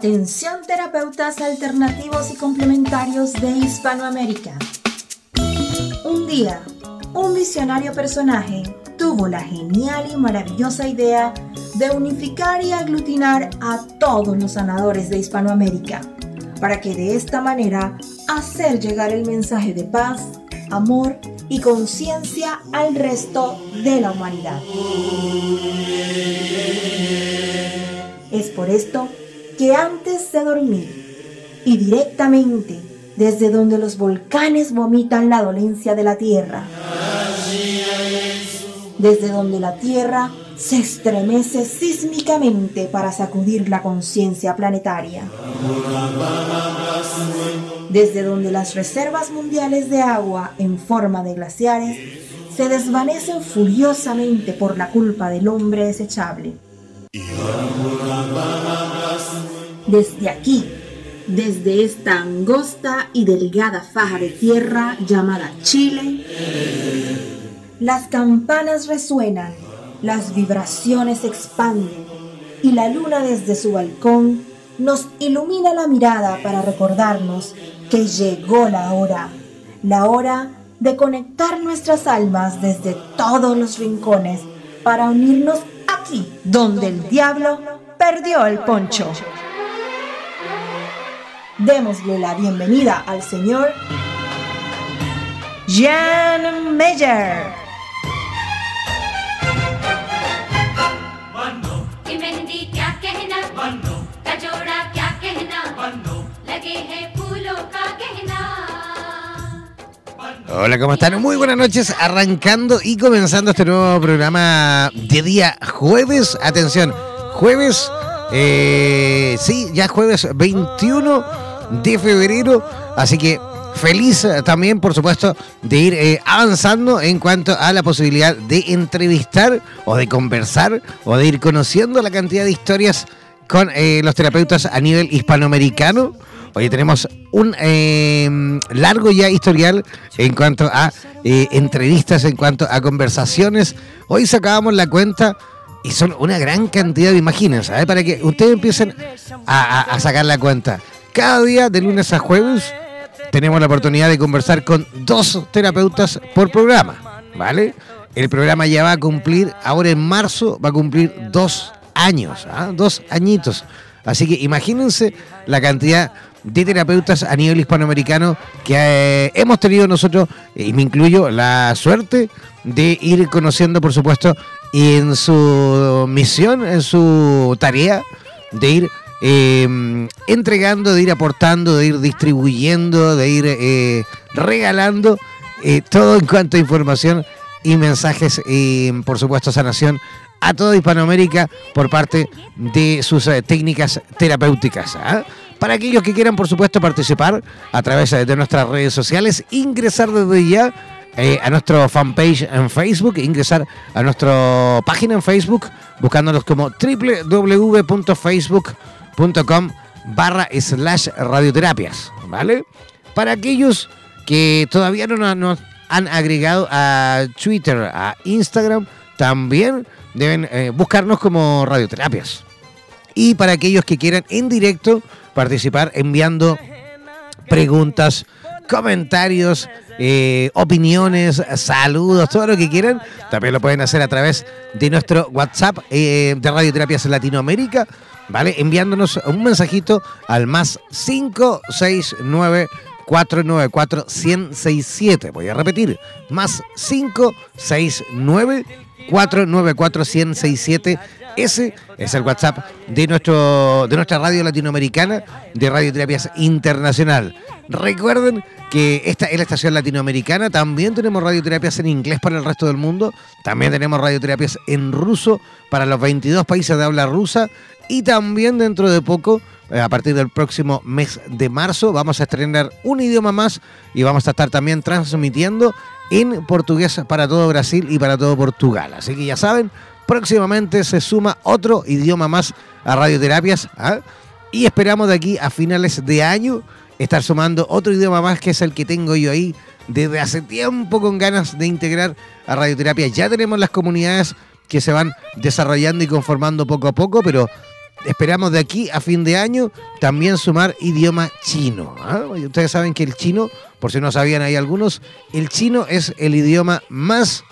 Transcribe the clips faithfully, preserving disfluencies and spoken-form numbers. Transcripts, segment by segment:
Atención terapeutas alternativos y complementarios de Hispanoamérica. Un día, un visionario personaje tuvo la genial y maravillosa idea de unificar y aglutinar a todos los sanadores de Hispanoamérica, para que de esta manera hacer llegar el mensaje de paz, amor y conciencia al resto de la humanidad. Es por esto que antes de dormir y directamente desde donde los volcanes vomitan la dolencia de la tierra, desde donde la tierra se estremece sísmicamente para sacudir la conciencia planetaria, desde donde las reservas mundiales de agua en forma de glaciares se desvanecen furiosamente por la culpa del hombre desechable. Desde aquí, desde esta angosta y delgada faja de tierra llamada Chile, las campanas resuenan, las vibraciones expanden y la luna desde su balcón nos ilumina la mirada para recordarnos que llegó la hora, la hora de conectar nuestras almas desde todos los rincones para unirnos aquí, donde el diablo perdió el poncho. Démosle la bienvenida al señor Jan Mayer. Hola, ¿cómo están? Muy buenas noches, arrancando y comenzando este nuevo programa de día jueves. Atención, jueves, eh, sí, ya jueves veintiuno de febrero, así que feliz también, por supuesto, de ir eh, avanzando en cuanto a la posibilidad de entrevistar o de conversar o de ir conociendo la cantidad de historias con eh, los terapeutas a nivel hispanoamericano. Hoy tenemos un eh, largo ya historial en cuanto a eh, entrevistas, en cuanto a conversaciones. Hoy sacábamos la cuenta y son una gran cantidad de imágenes, ¿sabes? Para que ustedes empiecen a, a, a sacar la cuenta. Cada día, de lunes a jueves, tenemos la oportunidad de conversar con dos terapeutas por programa, ¿vale? El programa ya va a cumplir, ahora en marzo, va a cumplir dos años, ¿ah? Dos añitos. Así que imagínense la cantidad de terapeutas a nivel hispanoamericano que eh, hemos tenido nosotros, y me incluyo, la suerte de ir conociendo, por supuesto, y en su misión, en su tarea de ir Eh, entregando, de ir aportando, de ir distribuyendo, de ir eh, regalando eh, todo en cuanto a información y mensajes y, por supuesto, sanación a toda Hispanoamérica por parte de sus eh, técnicas terapéuticas, ¿eh? Para aquellos que quieran, por supuesto, participar a través de nuestras redes sociales, ingresar desde ya eh, a nuestro fanpage en Facebook, ingresar a nuestra página en Facebook, buscándonos como doble u doble u doble u punto facebook punto com .com barra slash radioterapias, ¿vale? Para aquellos que todavía no nos han agregado a Twitter, a Instagram, también deben eh, buscarnos como Radioterapias. Y para aquellos que quieran en directo participar enviando preguntas, comentarios, eh, opiniones, saludos, todo lo que quieran, también lo pueden hacer a través de nuestro WhatsApp eh, de Radioterapias Latinoamérica, ¿vale? Enviándonos un mensajito al más cinco seis nueve cuatro nueve cuatro uno cero seis siete. Voy a repetir, más cinco seis nueve cuatro nueve cuatro uno cero seis siete. Ese es el WhatsApp de, nuestro, de nuestra radio latinoamericana, de Radioterapias Internacional. Recuerden que esta es la estación latinoamericana. También tenemos radioterapias en inglés para el resto del mundo. También tenemos radioterapias en ruso para los veintidós países de habla rusa. Y también dentro de poco, a partir del próximo mes de marzo, vamos a estrenar un idioma más y vamos a estar también transmitiendo en portugués para todo Brasil y para todo Portugal. Así que ya saben, próximamente se suma otro idioma más a Radioterapias, ¿eh? Y esperamos de aquí a finales de año estar sumando otro idioma más, que es el que tengo yo ahí desde hace tiempo con ganas de integrar a Radioterapias. Ya tenemos las comunidades que se van desarrollando y conformando poco a poco, pero esperamos de aquí a fin de año también sumar idioma chino, ¿eh? Ustedes saben que el chino, por si no sabían ahí algunos, el chino es el idioma más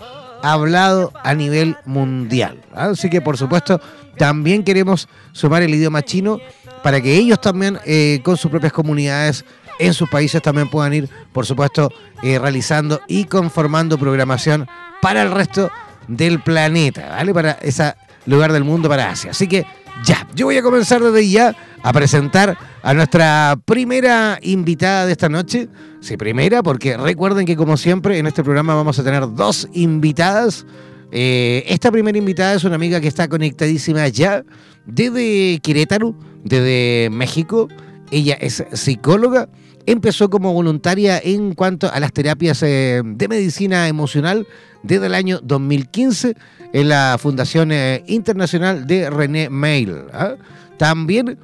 hablado a nivel mundial, ¿eh? Así que por supuesto también queremos sumar el idioma chino para que ellos también eh, con sus propias comunidades en sus países también puedan ir, por supuesto, eh, realizando y conformando programación para el resto del planeta, ¿vale? Para ese lugar del mundo, para Asia. Así que ya, yo voy a comenzar desde ya a presentar a nuestra primera invitada de esta noche. Sí, primera, porque recuerden que como siempre en este programa vamos a tener dos invitadas. Eh, esta primera invitada es una amiga que está conectadísima ya desde Querétaro, desde México. Ella es psicóloga. Empezó como voluntaria en cuanto a las terapias eh, de medicina emocional desde el año dos mil quince en la Fundación eh, Internacional de René Meil, ¿eh? También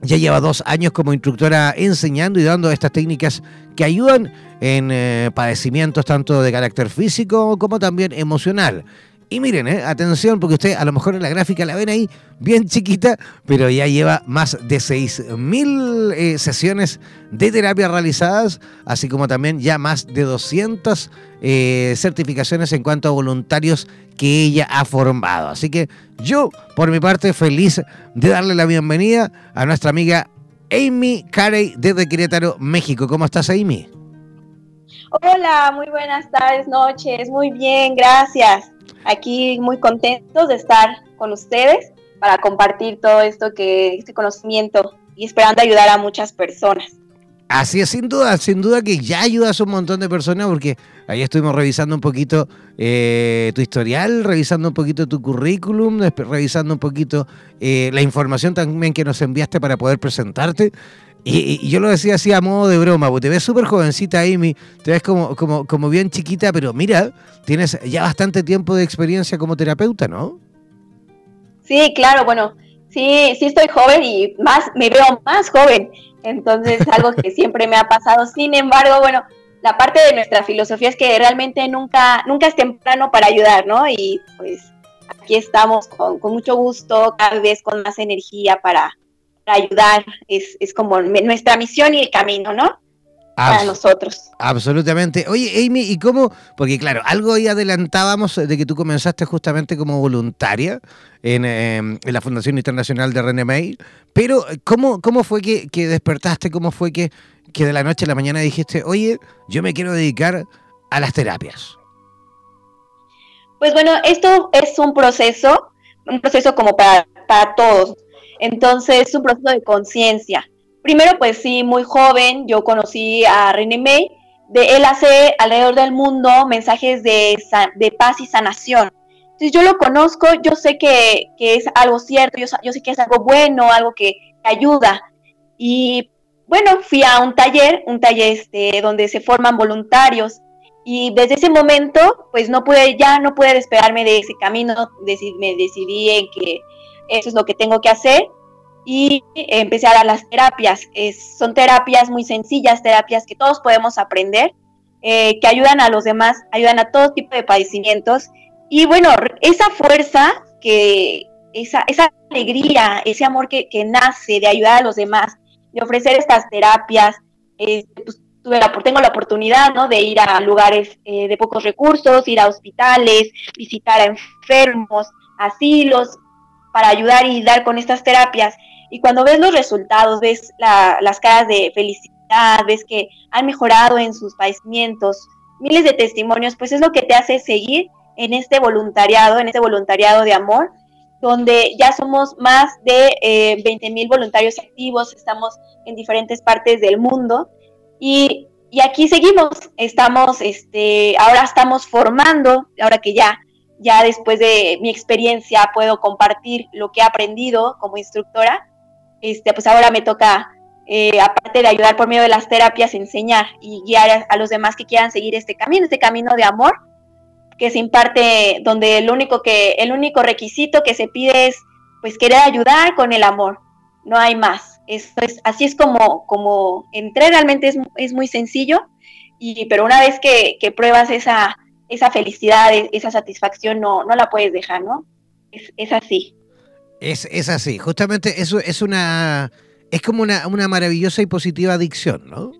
ya lleva dos años como instructora enseñando y dando estas técnicas que ayudan en eh, padecimientos tanto de carácter físico como también emocional. Y miren, eh, atención, porque usted a lo mejor en la gráfica la ven ahí bien chiquita, pero ya lleva más de seis mil eh, sesiones de terapia realizadas, así como también ya más de doscientas eh, certificaciones en cuanto a voluntarios que ella ha formado. Así que yo, por mi parte, feliz de darle la bienvenida a nuestra amiga Amy Carey desde Querétaro, México. ¿Cómo estás, Amy? Hola, muy buenas tardes, noches, muy bien, gracias. Aquí muy contentos de estar con ustedes para compartir todo esto que este conocimiento y esperando ayudar a muchas personas. Así es, sin duda, sin duda que ya ayudas a un montón de personas, porque ahí estuvimos revisando un poquito eh, tu historial, revisando un poquito tu currículum, revisando un poquito eh, la información también que nos enviaste para poder presentarte. Y, y yo lo decía así a modo de broma, porque te ves súper jovencita, Amy, te ves como, como, como bien chiquita, pero mira, tienes ya bastante tiempo de experiencia como terapeuta, ¿no? Sí, claro, bueno, sí, sí estoy joven y más me veo más joven, entonces es algo que siempre me ha pasado. Sin embargo, bueno, la parte de nuestra filosofía es que realmente nunca, nunca es temprano para ayudar, ¿no? Y pues aquí estamos con, con mucho gusto, cada vez con más energía para... Para ayudar, es, es como nuestra misión y el camino, ¿no? Para Abs- nosotros. Absolutamente. Oye, Amy, ¿y cómo? Porque claro, algo ahí adelantábamos de que tú comenzaste justamente como voluntaria en, eh, en la Fundación Internacional de René Meil, pero ¿cómo, cómo fue que, que despertaste? ¿Cómo fue que, que de la noche a la mañana dijiste, oye, yo me quiero dedicar a las terapias? Pues bueno, esto es un proceso, un proceso como para, para todos. Entonces, es un proceso de conciencia. Primero, pues sí, muy joven, yo conocí a René May. De él hace alrededor del mundo mensajes de, de paz y sanación. Entonces, yo lo conozco, yo sé que, que es algo cierto, yo, yo sé que es algo bueno, algo que ayuda. Y bueno, fui a un taller, un taller este, donde se forman voluntarios. Y desde ese momento, pues no pude, ya no pude despegarme de ese camino. Deci- me decidí en que eso es lo que tengo que hacer y empecé a dar las terapias. Es, son terapias muy sencillas, terapias que todos podemos aprender, eh, que ayudan a los demás, ayudan a todo tipo de padecimientos. Y bueno, esa fuerza, que esa, esa alegría, ese amor que, que nace de ayudar a los demás, de ofrecer estas terapias, eh, pues, tuve la, tengo la oportunidad, ¿no?, de ir a lugares eh, de pocos recursos, ir a hospitales, visitar a enfermos, asilos, para ayudar y dar con estas terapias. Y cuando ves los resultados, ves la, las caras de felicidad, ves que han mejorado en sus padecimientos, miles de testimonios, pues es lo que te hace seguir en este voluntariado, en este voluntariado de amor, donde ya somos más de eh, veinte mil voluntarios activos, estamos en diferentes partes del mundo, y, y aquí seguimos, estamos, este, ahora estamos formando, ahora que ya, Ya después de mi experiencia puedo compartir lo que he aprendido como instructora. Este, pues ahora me toca, eh, aparte de ayudar por medio de las terapias, enseñar y guiar a, a los demás que quieran seguir este camino, este camino de amor que se imparte, donde el único que, el único requisito que se pide es, pues, querer ayudar con el amor. No hay más. Esto es, así es como, como entré. Realmente es, es muy sencillo. Y pero una vez que, que pruebas esa Esa felicidad, esa satisfacción, no, no la puedes dejar, ¿no? Es, es así. Es, es así, justamente eso es una... Es como una, una maravillosa y positiva adicción, ¿no?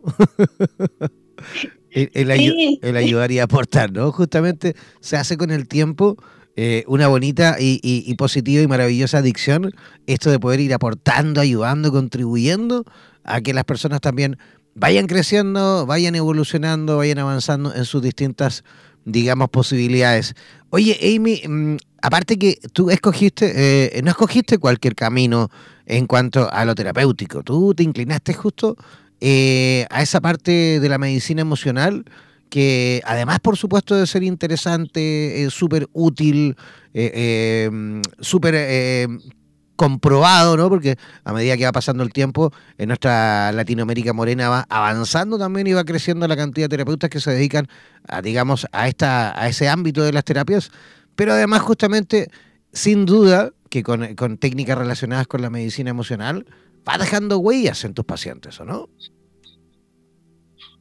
el, el, ayu sí. el ayudar y aportar, ¿no? Justamente se hace con el tiempo eh, una bonita y, y, y positiva y maravillosa adicción, esto de poder ir aportando, ayudando, contribuyendo a que las personas también vayan creciendo, vayan evolucionando, vayan avanzando en sus distintas, digamos, posibilidades. Oye, Amy, mmm, aparte que tú escogiste, eh, no escogiste cualquier camino en cuanto a lo terapéutico. Tú te inclinaste justo eh, a esa parte de la medicina emocional que, además, por supuesto, de ser interesante, eh, súper útil, eh, eh, súper eh, comprobado, ¿no? Porque a medida que va pasando el tiempo, en nuestra Latinoamérica morena va avanzando también y va creciendo la cantidad de terapeutas que se dedican, a, digamos, a, esta, a ese ámbito de las terapias. Pero además, justamente, sin duda, que con, con técnicas relacionadas con la medicina emocional, va dejando huellas en tus pacientes, ¿o no?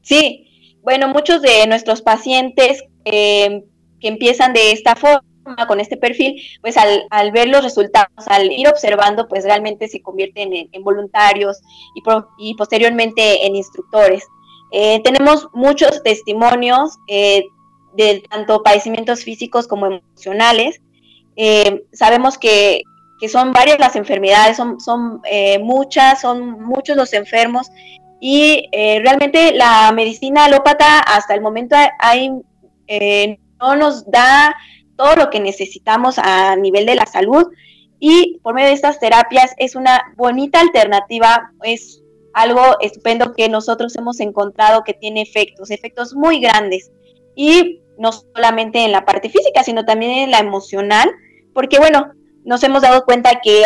Sí, bueno, muchos de nuestros pacientes eh, que empiezan de esta forma, con este perfil, pues al, al ver los resultados, al ir observando, pues realmente se convierten en, en voluntarios y, pro, y posteriormente en instructores. Eh, tenemos muchos testimonios eh, de tanto padecimientos físicos como emocionales. Eh, sabemos que, que son varias las enfermedades, son, son eh, muchas, son muchos los enfermos y eh, realmente la medicina alópata hasta el momento hay, eh, no nos da todo lo que necesitamos a nivel de la salud, y por medio de estas terapias es una bonita alternativa, es algo estupendo que nosotros hemos encontrado que tiene efectos, efectos muy grandes. Y no solamente en la parte física, sino también en la emocional, porque bueno, nos hemos dado cuenta que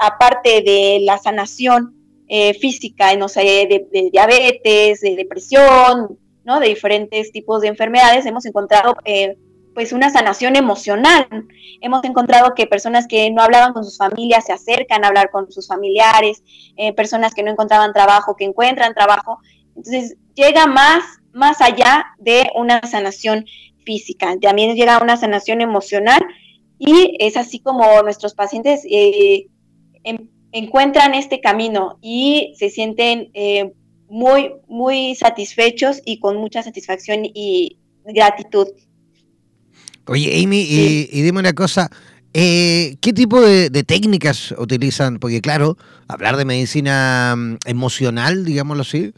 aparte de la sanación eh, física, no sé, de, de diabetes, de depresión, ¿no? De diferentes tipos de enfermedades, hemos encontrado eh, pues una sanación emocional. Hemos encontrado que personas que no hablaban con sus familias se acercan a hablar con sus familiares, eh, personas que no encontraban trabajo, que encuentran trabajo. Entonces llega más, más allá de una sanación física, también llega a una sanación emocional, y es así como nuestros pacientes eh, en, encuentran este camino y se sienten eh, muy, muy satisfechos y con mucha satisfacción y gratitud. Oye, Amy, sí. y, y dime una cosa, eh, ¿qué tipo de, de técnicas utilizan? Porque claro, hablar de medicina emocional, digámoslo así,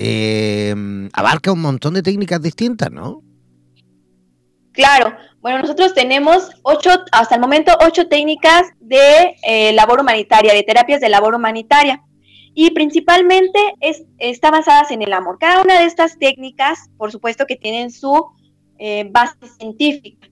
Eh, abarca un montón de técnicas distintas, ¿no? Claro, bueno, nosotros tenemos ocho, hasta el momento ocho técnicas de eh, labor humanitaria, de terapias de labor humanitaria, y principalmente es, está basadas en el amor. Cada una de estas técnicas, por supuesto que tienen su eh, base científica,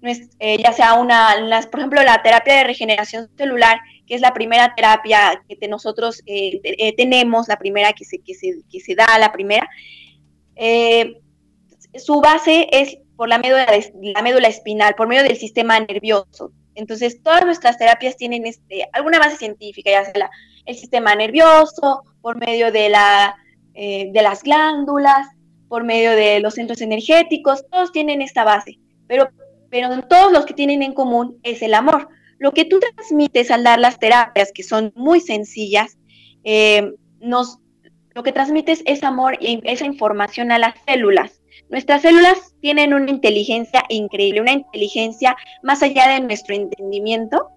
no es, eh, ya sea una, las, por ejemplo, la terapia de regeneración celular, que es la primera terapia que te nosotros eh, eh, tenemos, la primera que se, que se, que se da, la primera. Eh, su base es por la médula, la médula espinal, por medio del sistema nervioso. Entonces, todas nuestras terapias tienen este, alguna base científica, ya sea la, el sistema nervioso, por medio de, la, eh, de las glándulas, por medio de los centros energéticos, todos tienen esta base. Pero, pero todos los que tienen en común es el amor. Lo que tú transmites al dar las terapias, que son muy sencillas, eh, nos, lo que transmites es amor y esa información a las células. Nuestras células tienen una inteligencia increíble, una inteligencia más allá de nuestro entendimiento,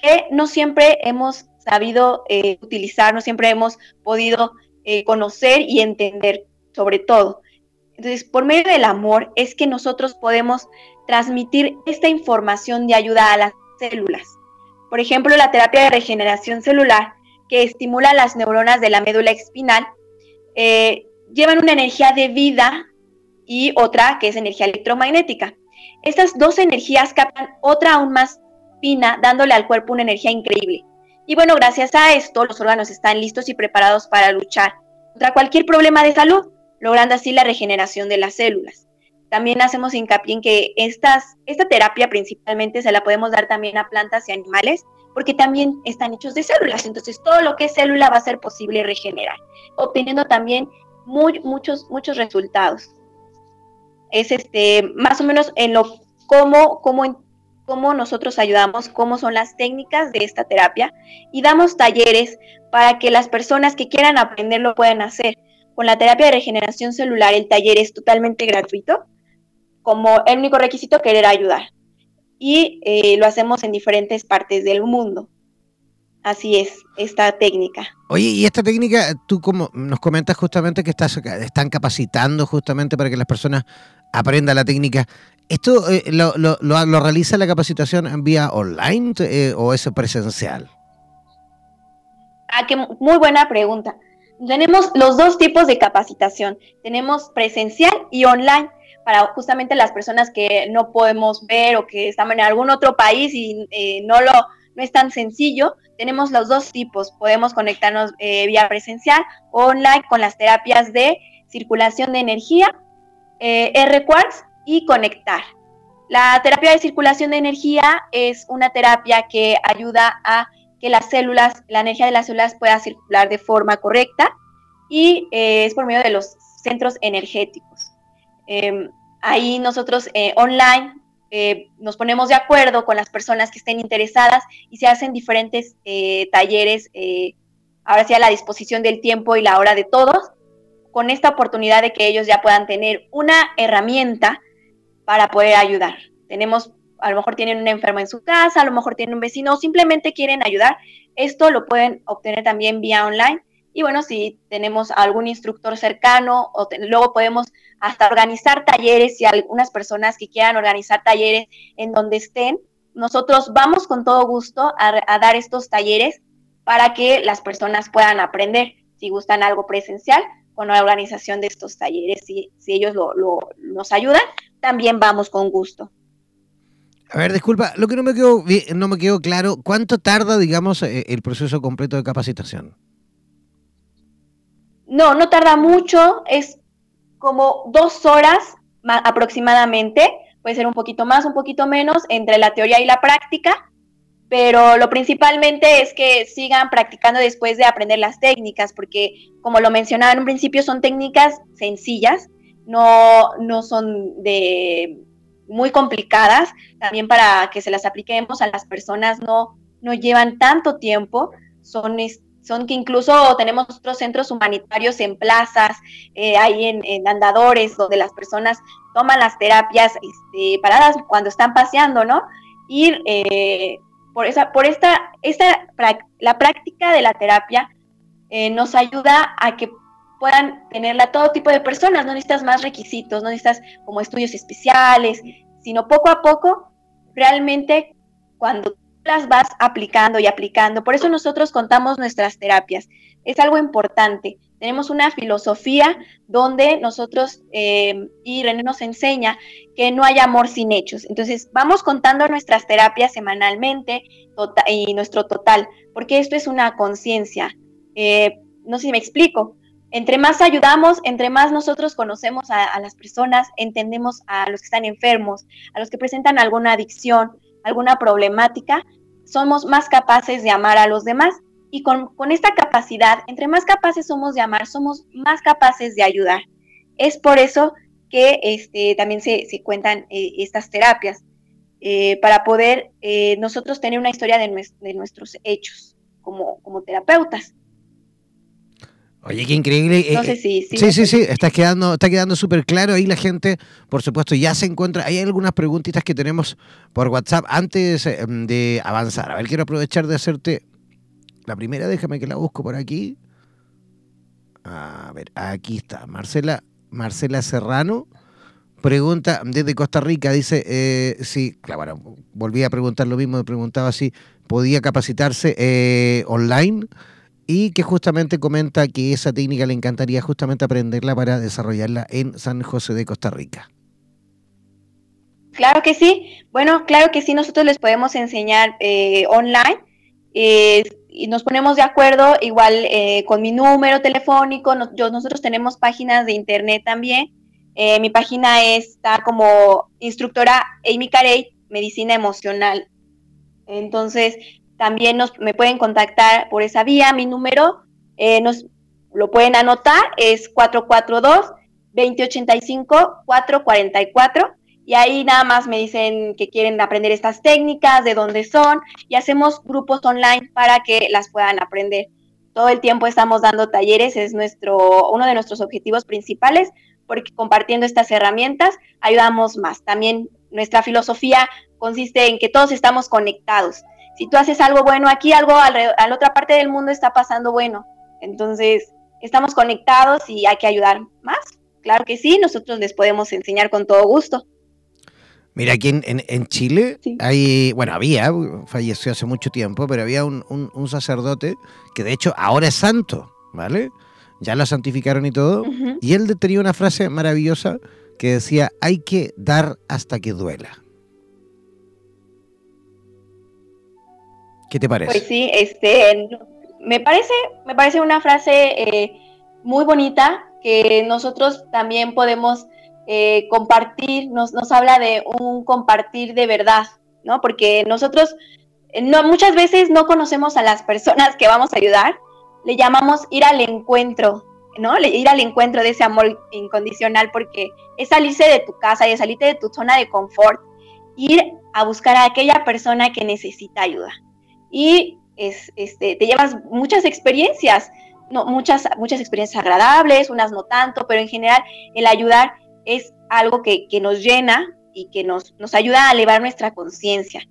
que no siempre hemos sabido eh, utilizar, no siempre hemos podido eh, conocer y entender, sobre todo. Entonces, por medio del amor es que nosotros podemos transmitir esta información de ayuda a las células. Por ejemplo, la terapia de regeneración celular, que estimula las neuronas de la médula espinal, eh, llevan una energía de vida y otra que es energía electromagnética. Estas dos energías captan otra aún más fina, dándole al cuerpo una energía increíble. Y bueno, gracias a esto, los órganos están listos y preparados para luchar contra cualquier problema de salud, logrando así la regeneración de las células. También hacemos hincapié en que estas, esta terapia principalmente se la podemos dar también a plantas y animales, porque también están hechos de células. Entonces, todo lo que es célula va a ser posible regenerar, obteniendo también muy, muchos, muchos resultados. Es este, más o menos en lo cómo, cómo, cómo nosotros ayudamos, cómo son las técnicas de esta terapia, y damos talleres para que las personas que quieran aprender lo puedan hacer. Con la terapia de regeneración celular, el taller es totalmente gratuito, como el único requisito querer ayudar. Y eh, lo hacemos en diferentes partes del mundo. Así es, esta técnica. Oye, y esta técnica, tú como nos comentas justamente que estás, están capacitando justamente para que las personas aprendan la técnica. ¿Esto eh, lo, lo, lo, lo realiza la capacitación vía online eh, o es presencial? Ah, que muy buena pregunta. Tenemos los dos tipos de capacitación. Tenemos presencial y online, para justamente las personas que no podemos ver o que están en algún otro país y eh, no lo no es tan sencillo. Tenemos los dos tipos. Podemos conectarnos eh, vía presencial o online con las terapias de circulación de energía, eh, R-Quartz y conectar. La terapia de circulación de energía es una terapia que ayuda a que las células, la energía de las células pueda circular de forma correcta y eh, es por medio de los centros energéticos. Eh, ahí nosotros eh, online eh, nos ponemos de acuerdo con las personas que estén interesadas y se hacen diferentes eh, talleres, eh, ahora sí a la disposición del tiempo y la hora de todos, con esta oportunidad de que ellos ya puedan tener una herramienta para poder ayudar. Tenemos A lo mejor tienen una enferma en su casa, a lo mejor tienen un vecino o simplemente quieren ayudar. Esto lo pueden obtener también vía online. Y bueno, si tenemos algún instructor cercano, o te, luego podemos hasta organizar talleres. Si algunas personas que quieran organizar talleres en donde estén, nosotros vamos con todo gusto a, a dar estos talleres para que las personas puedan aprender, si gustan algo presencial, con la organización de estos talleres. Si, si ellos lo, lo, nos ayudan, también vamos con gusto. A ver, disculpa, lo que no me quedó no me quedó claro, ¿cuánto tarda, digamos, el proceso completo de capacitación? No, no tarda mucho, es como dos horas aproximadamente, puede ser un poquito más, un poquito menos, entre la teoría y la práctica, pero lo principalmente es que sigan practicando después de aprender las técnicas, porque como lo mencionaba en un principio, son técnicas sencillas, no, no son de... muy complicadas, también para que se las apliquemos a las personas no, no llevan tanto tiempo, son, son que incluso tenemos otros centros humanitarios en plazas, eh, ahí en, en andadores, donde las personas toman las terapias este, paradas cuando están paseando, ¿no? Y eh, por esa, por esta, esta la práctica de la terapia eh, nos ayuda a que puedan tenerla todo tipo de personas, no necesitas más requisitos, no necesitas como estudios especiales, sino poco a poco, realmente cuando las vas aplicando y aplicando. Por eso nosotros contamos nuestras terapias, es algo importante. Tenemos una filosofía donde nosotros, eh, y René nos enseña que no hay amor sin hechos. Entonces vamos contando nuestras terapias semanalmente total, y nuestro total, porque esto es una conciencia. Eh, no sé si me explico. Entre más ayudamos, entre más nosotros conocemos a, a las personas, entendemos a los que están enfermos, a los que presentan alguna adicción, alguna problemática, somos más capaces de amar a los demás. Y con, con esta capacidad, entre más capaces somos de amar, somos más capaces de ayudar. Es por eso que este, también se, se cuentan eh, estas terapias, eh, para poder eh, nosotros tener una historia de, nues, de nuestros hechos como, como terapeutas. Oye, qué increíble. No sé si, si sí, me... sí, sí, está quedando, está quedando súper claro. Ahí la gente, por supuesto, ya se encuentra. Hay algunas preguntitas que tenemos por WhatsApp antes de avanzar. A ver, quiero aprovechar de hacerte la primera. Déjame que la busco por aquí. A ver, aquí está. Marcela, Marcela Serrano pregunta desde Costa Rica. Dice, eh, sí, claro, bueno, volví a preguntar lo mismo. Preguntaba si podía capacitarse eh, online. Y que justamente comenta que esa técnica le encantaría justamente aprenderla para desarrollarla en San José de Costa Rica. Claro que sí. Bueno, claro que sí, nosotros les podemos enseñar eh, online. Eh, y nos ponemos de acuerdo, igual eh, con mi número telefónico. No, yo, nosotros tenemos páginas de internet también. Eh, mi página está como instructora Amy Carey, Medicina Emocional. Entonces... También nos, me pueden contactar por esa vía. Mi número, eh, nos lo pueden anotar, es cuatro cuatro dos, dos cero ocho cinco, cuatro cuatro cuatro. y ahí nada más me dicen que quieren aprender estas técnicas, de dónde son, y hacemos grupos online para que las puedan aprender. Todo el tiempo estamos dando talleres, es nuestro, uno de nuestros objetivos principales, porque compartiendo estas herramientas ayudamos más. También nuestra filosofía consiste en que todos estamos conectados. Si tú haces algo bueno aquí, algo a la otra parte del mundo está pasando bueno. Entonces, estamos conectados y hay que ayudar más. Claro que sí, nosotros les podemos enseñar con todo gusto. Mira, aquí en, en, en Chile sí. hay, bueno, había, falleció hace mucho tiempo, pero había un, un, un sacerdote que de hecho ahora es santo, ¿vale? Ya lo santificaron y todo, uh-huh. y él tenía una frase maravillosa que decía, hay que dar hasta que duela. ¿Qué te parece? Pues sí, este, me parece, me parece una frase eh, muy bonita que nosotros también podemos eh, compartir, nos, nos habla de un compartir de verdad, ¿no? Porque nosotros eh, no, muchas veces no conocemos a las personas que vamos a ayudar, le llamamos ir al encuentro, ¿no? Le, ir al encuentro de ese amor incondicional, porque es salirse de tu casa y es salirte de tu zona de confort, ir a buscar a aquella persona que necesita ayuda. Y es, este, te llevas muchas experiencias, no, muchas, muchas experiencias agradables, unas no tanto, pero en general el ayudar es algo que, que nos llena y que nos, nos ayuda a elevar nuestra conciencia.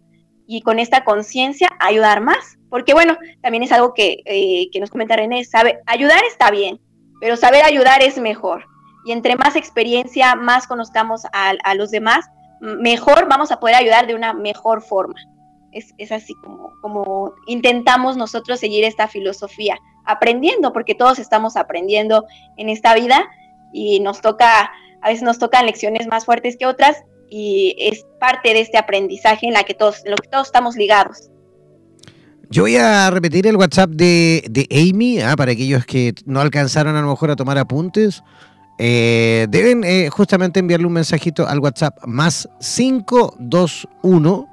Y con esta conciencia ayudar más, porque bueno, también es algo que, eh, que nos comenta René, sabe, ayudar está bien, pero saber ayudar es mejor. Y entre más experiencia, más conozcamos a, a los demás, mejor vamos a poder ayudar de una mejor forma. Es, es así como, como intentamos nosotros seguir esta filosofía, aprendiendo, porque todos estamos aprendiendo en esta vida y nos toca, a veces nos tocan lecciones más fuertes que otras y es parte de este aprendizaje en, la que todos, en lo que todos estamos ligados. Yo voy a repetir el WhatsApp de, de Amy, ¿ah? Para aquellos que no alcanzaron a lo mejor a tomar apuntes. Eh, deben eh, justamente enviarle un mensajito al WhatsApp más cinco dos uno,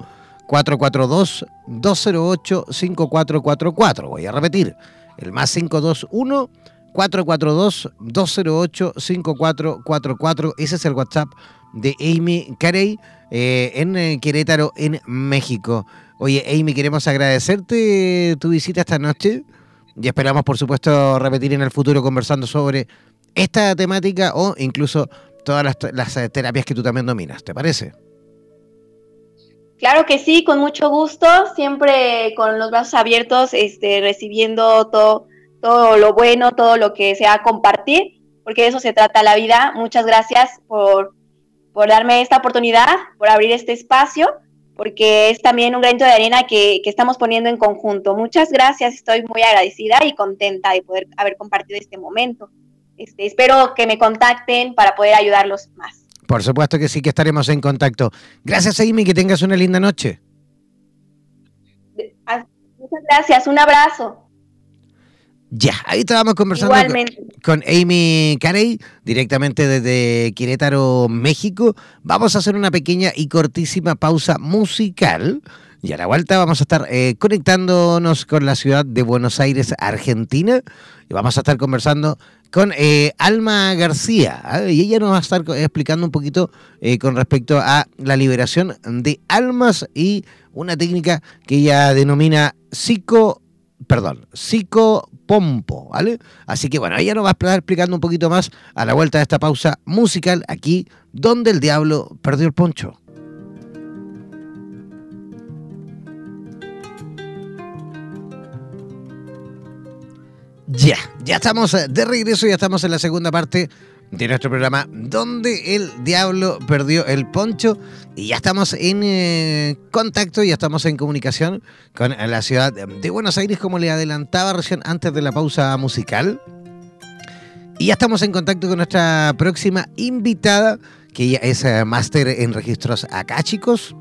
cuatro cuatro dos, dos cero ocho, cinco cuatro cuatro cuatro. Voy a repetir, el más cinco dos uno, cuatro cuatro dos, dos cero ocho, cinco cuatro cuatro cuatro. Ese es el WhatsApp de Amy Carey eh, en Querétaro, en México. Oye, Amy, queremos agradecerte tu visita esta noche y esperamos, por supuesto, repetir en el futuro conversando sobre esta temática o incluso todas las, las terapias que tú también dominas. ¿Te parece? Claro que sí, con mucho gusto, siempre con los brazos abiertos, este, recibiendo todo, todo lo bueno, todo lo que sea compartir, porque de eso se trata la vida. Muchas gracias por, por darme esta oportunidad, por abrir este espacio, porque es también un granito de arena que, que estamos poniendo en conjunto. Muchas gracias, estoy muy agradecida y contenta de poder haber compartido este momento. Este, espero que me contacten para poder ayudarlos más. Por supuesto que sí, que estaremos en contacto. Gracias, Amy, que tengas una linda noche. Muchas gracias, un abrazo. Ya, ahí estábamos conversando con, con Amy Carey, directamente desde Querétaro, México. Vamos a hacer una pequeña y cortísima pausa musical. Y a la vuelta vamos a estar eh, conectándonos con la ciudad de Buenos Aires, Argentina. Y vamos a estar conversando con eh, Alma García. ¿eh? Y ella nos va a estar explicando un poquito eh, con respecto a la liberación de almas y una técnica que ella denomina psico, perdón, psicopompo, ¿vale? Así que bueno, ella nos va a estar explicando un poquito más a la vuelta de esta pausa musical aquí, donde el diablo perdió el poncho. Ya, ya estamos de regreso, ya estamos en la segunda parte de nuestro programa Donde el Diablo Perdió el Poncho y ya estamos en eh, contacto, ya estamos en comunicación con la ciudad de Buenos Aires, como le adelantaba recién antes de la pausa musical. Y ya estamos en contacto con nuestra próxima invitada, que ella es eh, máster en registros akáshicos,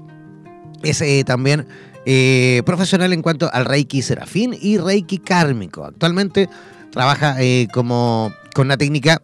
es eh, también... Eh, profesional en cuanto al Reiki Serafín y Reiki Kármico. Actualmente trabaja eh, como, con una técnica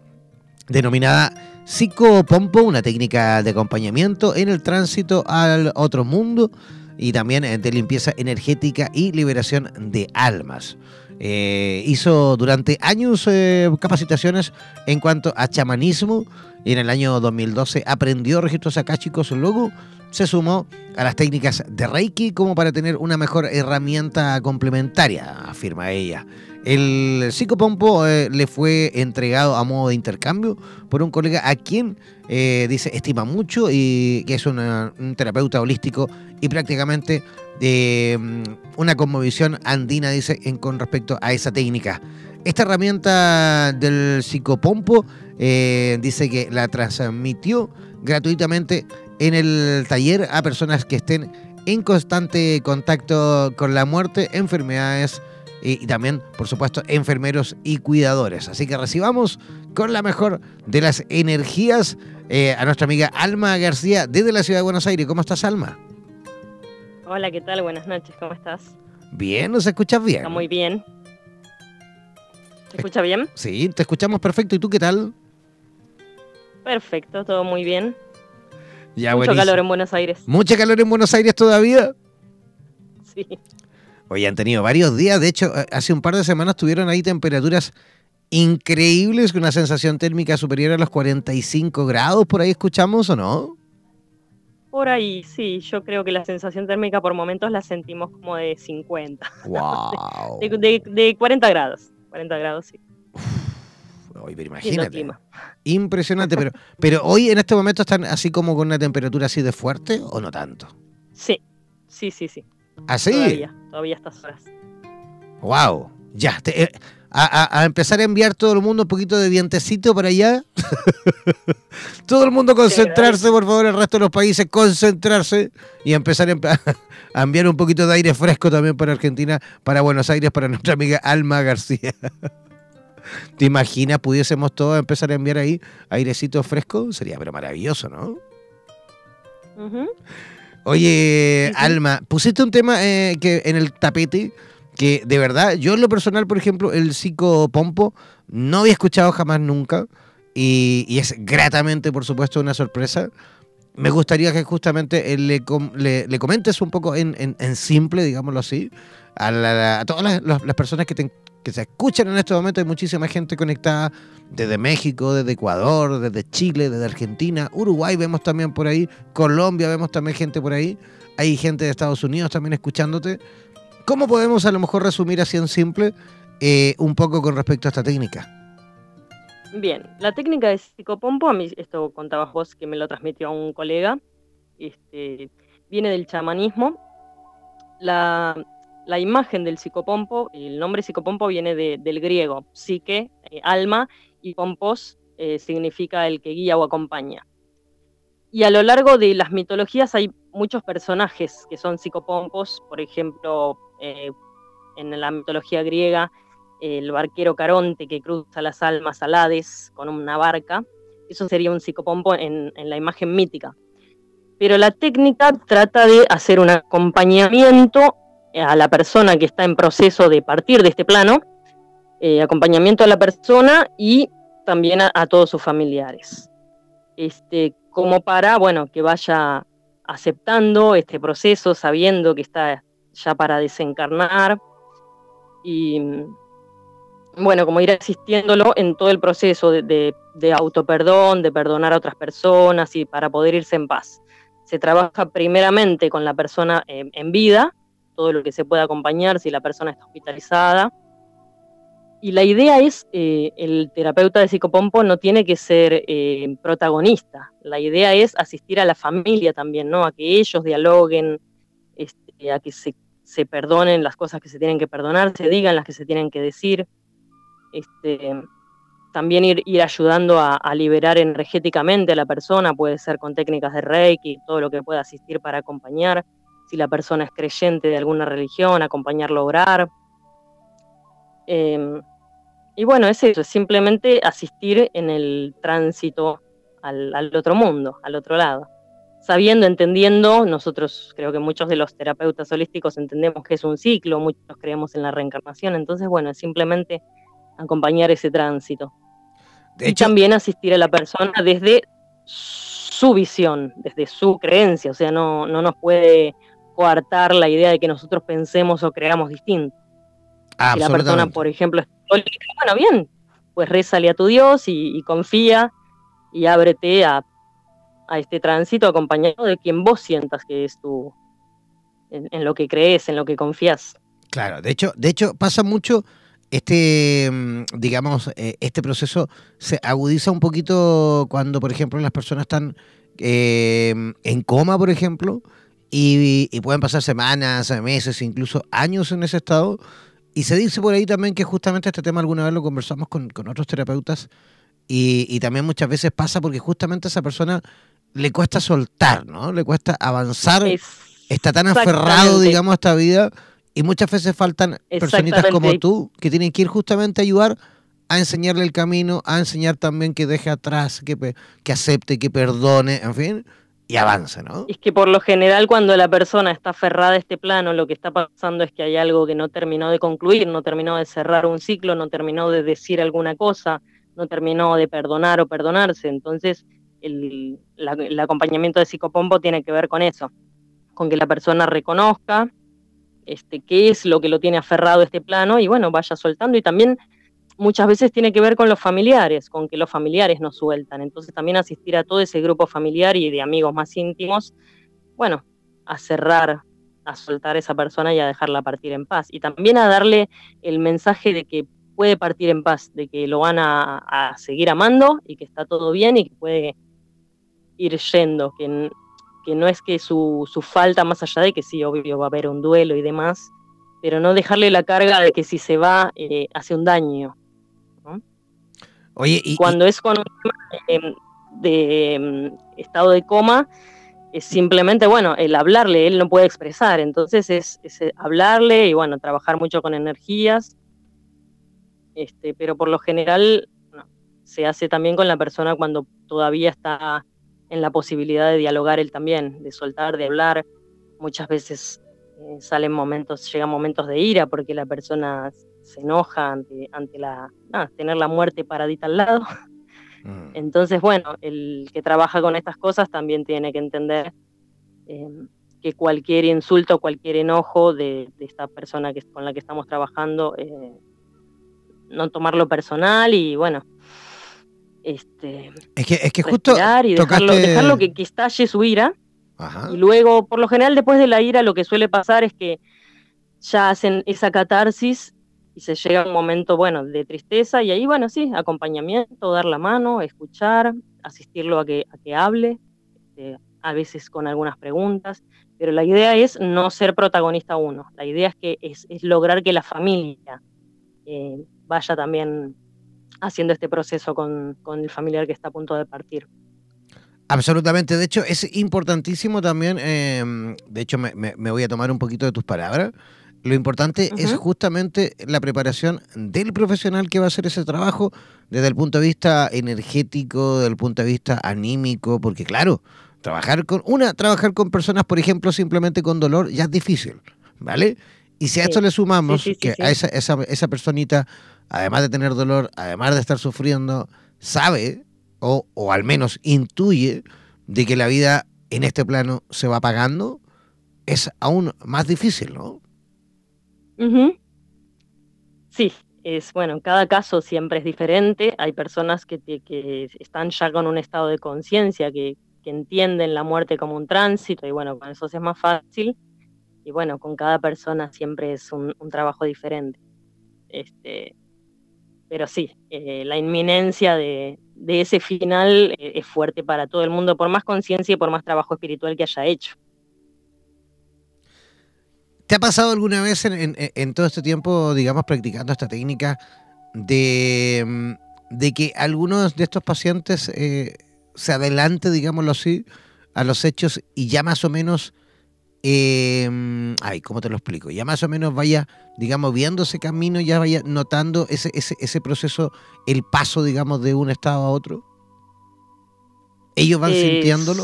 denominada Psicopompo, una técnica de acompañamiento en el tránsito al otro mundo y también eh, de limpieza energética y liberación de almas. Eh, hizo durante años eh, capacitaciones en cuanto a chamanismo y en el año dos mil doce aprendió registros akáshicos. Luego se sumó a las técnicas de Reiki como para tener una mejor herramienta complementaria, afirma ella. El psicopompo eh, le fue entregado a modo de intercambio por un colega a quien eh, dice estima mucho y que es una, un terapeuta holístico y prácticamente Eh, una cosmovisión andina, dice, en, con respecto a esa técnica. Esta herramienta del psicopompo eh, dice que la transmitió gratuitamente en el taller a personas que estén en constante contacto con la muerte, enfermedades y, y también, por supuesto, enfermeros y cuidadores. Así que recibamos con la mejor de las energías eh, a nuestra amiga Alma García desde la ciudad de Buenos Aires. ¿Cómo estás, Alma? Hola, ¿qué tal? Buenas noches, ¿cómo estás? Bien, ¿nos escuchas bien? Está muy bien. ¿Te escuchas bien? Sí, te escuchamos perfecto. ¿Y tú qué tal? Perfecto, todo muy bien. Ya, Mucho buenísimo. calor en Buenos Aires. ¿Mucha calor en Buenos Aires todavía? Sí. Oye, han tenido varios días. De hecho, hace un par de semanas tuvieron ahí temperaturas increíbles, con una sensación térmica superior a los cuarenta y cinco grados. ¿Por ahí escuchamos o no? Por ahí, sí. Yo creo que la sensación térmica por momentos la sentimos como de cincuenta. ¡Wow! De, de, de cuarenta grados. cuarenta grados, sí. Uf, pero imagínate. Impresionante. pero, pero hoy, en este momento, ¿están así como con una temperatura así de fuerte o no tanto? Sí. Sí, sí, sí. ¿Así? Todavía. Todavía estas horas. ¡Wow! Ya. Te, eh, a, a empezar a enviar todo el mundo un poquito de vientecito para allá. Todo el mundo concentrarse, por favor, el resto de los países concentrarse y empezar a enviar un poquito de aire fresco también para Argentina, para Buenos Aires, para nuestra amiga Alma García. ¿Te imaginas pudiésemos todos empezar a enviar ahí airecito fresco? Sería pero maravilloso, ¿no? Uh-huh. Oye, uh-huh. Alma, pusiste un tema eh, que en el tapete que de verdad, yo en lo personal, por ejemplo, el psicopompo no había escuchado jamás nunca y, y es gratamente, por supuesto, una sorpresa. Me gustaría que justamente le, com- le, le comentes un poco en, en, en simple, digámoslo así, a, la, a todas las, las, las personas que, te, que se escuchan en este momento. Hay muchísima gente conectada desde México, desde Ecuador, desde Chile, desde Argentina, Uruguay vemos también por ahí, Colombia vemos también gente por ahí, hay gente de Estados Unidos también escuchándote. ¿Cómo podemos a lo mejor resumir así en simple eh, un poco con respecto a esta técnica? Bien, la técnica de psicopompo, a mí esto contabas vos que me lo transmitió a un colega, este, viene del chamanismo. La, la imagen del psicopompo, el nombre psicopompo viene de, del griego, psique, eh, alma, y pompos eh, significa el que guía o acompaña. Y a lo largo de las mitologías hay muchos personajes que son psicopompos. Por ejemplo, eh, en la mitología griega, el barquero Caronte que cruza las almas al Hades con una barca. Eso sería un psicopompo en, en la imagen mítica. Pero la técnica trata de hacer un acompañamiento a la persona que está en proceso de partir de este plano, eh, acompañamiento a la persona y también a, a todos sus familiares. Este... como para, bueno, que vaya aceptando este proceso, sabiendo que está ya para desencarnar, y bueno, como ir asistiéndolo en todo el proceso de, de, de autoperdón, de perdonar a otras personas y para poder irse en paz. Se trabaja primeramente con la persona eh, en vida, todo lo que se pueda acompañar si la persona está hospitalizada. Y la idea es, eh, el terapeuta de psicopompo no tiene que ser eh, protagonista. La idea es asistir a la familia también, ¿no? A que ellos dialoguen, este, a que se, se perdonen las cosas que se tienen que perdonar, se digan las que se tienen que decir. Este, también ir, ir ayudando a, a liberar energéticamente a la persona, puede ser con técnicas de Reiki, todo lo que pueda asistir para acompañar. Si la persona es creyente de alguna religión, acompañarlo a orar. Eh, Y bueno, es eso, es simplemente asistir en el tránsito al, al otro mundo, al otro lado. Sabiendo, entendiendo, nosotros creo que muchos de los terapeutas holísticos entendemos que es un ciclo, muchos creemos en la reencarnación, entonces bueno, es simplemente acompañar ese tránsito. De hecho, y también asistir a la persona desde su visión, desde su creencia, o sea, no, no nos puede coartar la idea de que nosotros pensemos o creamos distinto. Ah, si la persona, por ejemplo, es católica, bueno, bien, pues rézale a tu Dios y, y confía y ábrete a, a este tránsito acompañado de quien vos sientas que es tu, en, en lo que crees, en lo que confías. Claro, de hecho, de hecho pasa mucho. Este, digamos, este proceso se agudiza un poquito cuando, por ejemplo, las personas están eh, en coma, por ejemplo, y, y pueden pasar semanas, meses, incluso años en ese estado. Y se dice por ahí también que justamente este tema alguna vez lo conversamos con, con otros terapeutas y, y también muchas veces pasa porque justamente a esa persona le cuesta soltar, ¿no? Le cuesta avanzar, está tan aferrado, digamos, a esta vida. Y muchas veces faltan personitas como tú que tienen que ir justamente a ayudar a enseñarle el camino, a enseñar también que deje atrás, que, que acepte, que perdone, en fin, y avance, ¿no? Es que por lo general cuando la persona está aferrada a este plano, lo que está pasando es que hay algo que no terminó de concluir, no terminó de cerrar un ciclo, no terminó de decir alguna cosa, no terminó de perdonar o perdonarse. Entonces el, la, el acompañamiento de Psicopompo tiene que ver con eso, con que la persona reconozca Este, qué es lo que lo tiene aferrado a este plano y bueno, vaya soltando. Y también muchas veces tiene que ver con los familiares, con que los familiares no sueltan, entonces también asistir a todo ese grupo familiar y de amigos más íntimos, bueno, a cerrar, a soltar a esa persona y a dejarla partir en paz, y también a darle el mensaje de que puede partir en paz, de que lo van a, a seguir amando y que está todo bien y que puede ir yendo, que en, que no es que su, su falta, más allá de que sí, obvio, va a haber un duelo y demás, pero no dejarle la carga de que si se va, eh, hace un daño, ¿no? Oye, y, Cuando y... es con un tema de, de estado de coma, es simplemente, bueno, el hablarle, él no puede expresar, entonces es, es hablarle y, bueno, trabajar mucho con energías, este, pero por lo general no, se hace también con la persona cuando todavía está en la posibilidad de dialogar él también, de soltar, de hablar. Muchas veces eh, salen momentos, llegan momentos de ira porque la persona se enoja ante, ante la, ah, tener la muerte paradita al lado. Mm. Entonces, bueno, el que trabaja con estas cosas también tiene que entender eh, que cualquier insulto, cualquier enojo de, de esta persona que, con la que estamos trabajando, eh, no tomarlo personal y, bueno, Este, es que, es que justo y dejarlo, tocaste... dejarlo que, que estalle su ira. Ajá. Y luego, por lo general, después de la ira lo que suele pasar es que ya hacen esa catarsis y se llega a un momento, bueno, de tristeza, y ahí, bueno, sí, acompañamiento, dar la mano, escuchar, asistirlo a que, a que hable, este, a veces con algunas preguntas, pero la idea es no ser protagonista uno, la idea es que es, es lograr que la familia eh, vaya también haciendo este proceso con, con el familiar que está a punto de partir. Absolutamente, de hecho es importantísimo también, eh, de hecho me, me, me voy a tomar un poquito de tus palabras, lo importante uh-huh. es justamente la preparación del profesional que va a hacer ese trabajo desde el punto de vista energético, desde el punto de vista anímico, porque claro, trabajar con una trabajar con personas, por ejemplo, simplemente con dolor ya es difícil, ¿vale? Y si a esto sí. le sumamos sí, sí, sí, que sí. a esa, esa, esa personita, además de tener dolor, además de estar sufriendo, sabe, o, o al menos intuye, de que la vida en este plano se va apagando, es aún más difícil, ¿no? Uh-huh. Sí, es bueno, cada caso siempre es diferente. Hay personas que, te, que están ya con un estado de conciencia, que, que entienden la muerte como un tránsito, y bueno, con eso es más fácil. Y bueno, con cada persona siempre es un, un trabajo diferente. Este... Pero sí, eh, la inminencia de, de ese final eh, es fuerte para todo el mundo, por más conciencia y por más trabajo espiritual que haya hecho. ¿Te ha pasado alguna vez en, en, en todo este tiempo, digamos, practicando esta técnica, de, de que algunos de estos pacientes eh, se adelante, digámoslo así, a los hechos y ya más o menos... Eh, ay, ¿cómo te lo explico? Ya más o menos vaya, digamos, viendo ese camino, ya vaya notando ese, ese, ese proceso, el paso, digamos, de un estado a otro. ¿Ellos van es... sintiéndolo?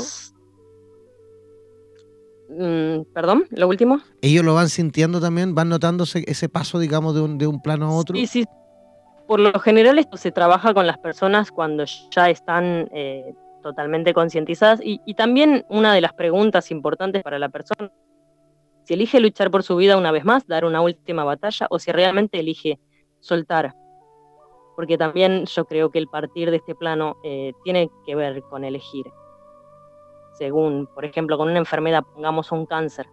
Mm, ¿Perdón? ¿Lo último? ¿Ellos lo van sintiendo también? ¿Van notando ese paso, digamos, de un, de un plano a otro? Sí, sí. Por lo general esto se trabaja con las personas cuando ya están... Eh, totalmente concientizadas y, y también una de las preguntas importantes para la persona si elige luchar por su vida una vez más, dar una última batalla, o si realmente elige soltar. Porque también yo creo que el partir de este plano eh, tiene que ver con elegir. Según, por ejemplo, con una enfermedad, pongamos un cáncer.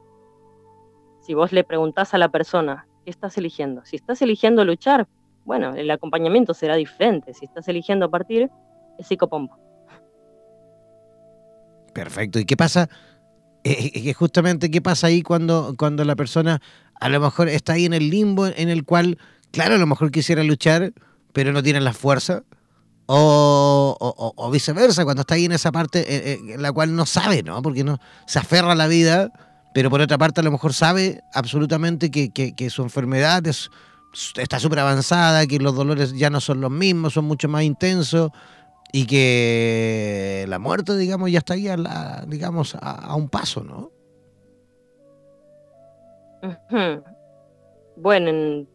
Si vos le preguntás a la persona, ¿qué estás eligiendo? Si estás eligiendo luchar, bueno, el acompañamiento será diferente. Si estás eligiendo partir, es psicopompo. Perfecto. ¿Y qué pasa? Eh, eh, justamente, ¿qué pasa ahí cuando, cuando la persona a lo mejor está ahí en el limbo en el cual, claro, a lo mejor quisiera luchar, pero no tiene la fuerza? O, o, o viceversa, cuando está ahí en esa parte eh, eh, en la cual no sabe, ¿no? Porque no se aferra a la vida, pero por otra parte a lo mejor sabe absolutamente que, que, que su enfermedad es... está súper avanzada, que los dolores ya no son los mismos, son mucho más intensos y que la muerte, digamos, ya está ahí a, la, digamos, a, a un paso, ¿no? Bueno,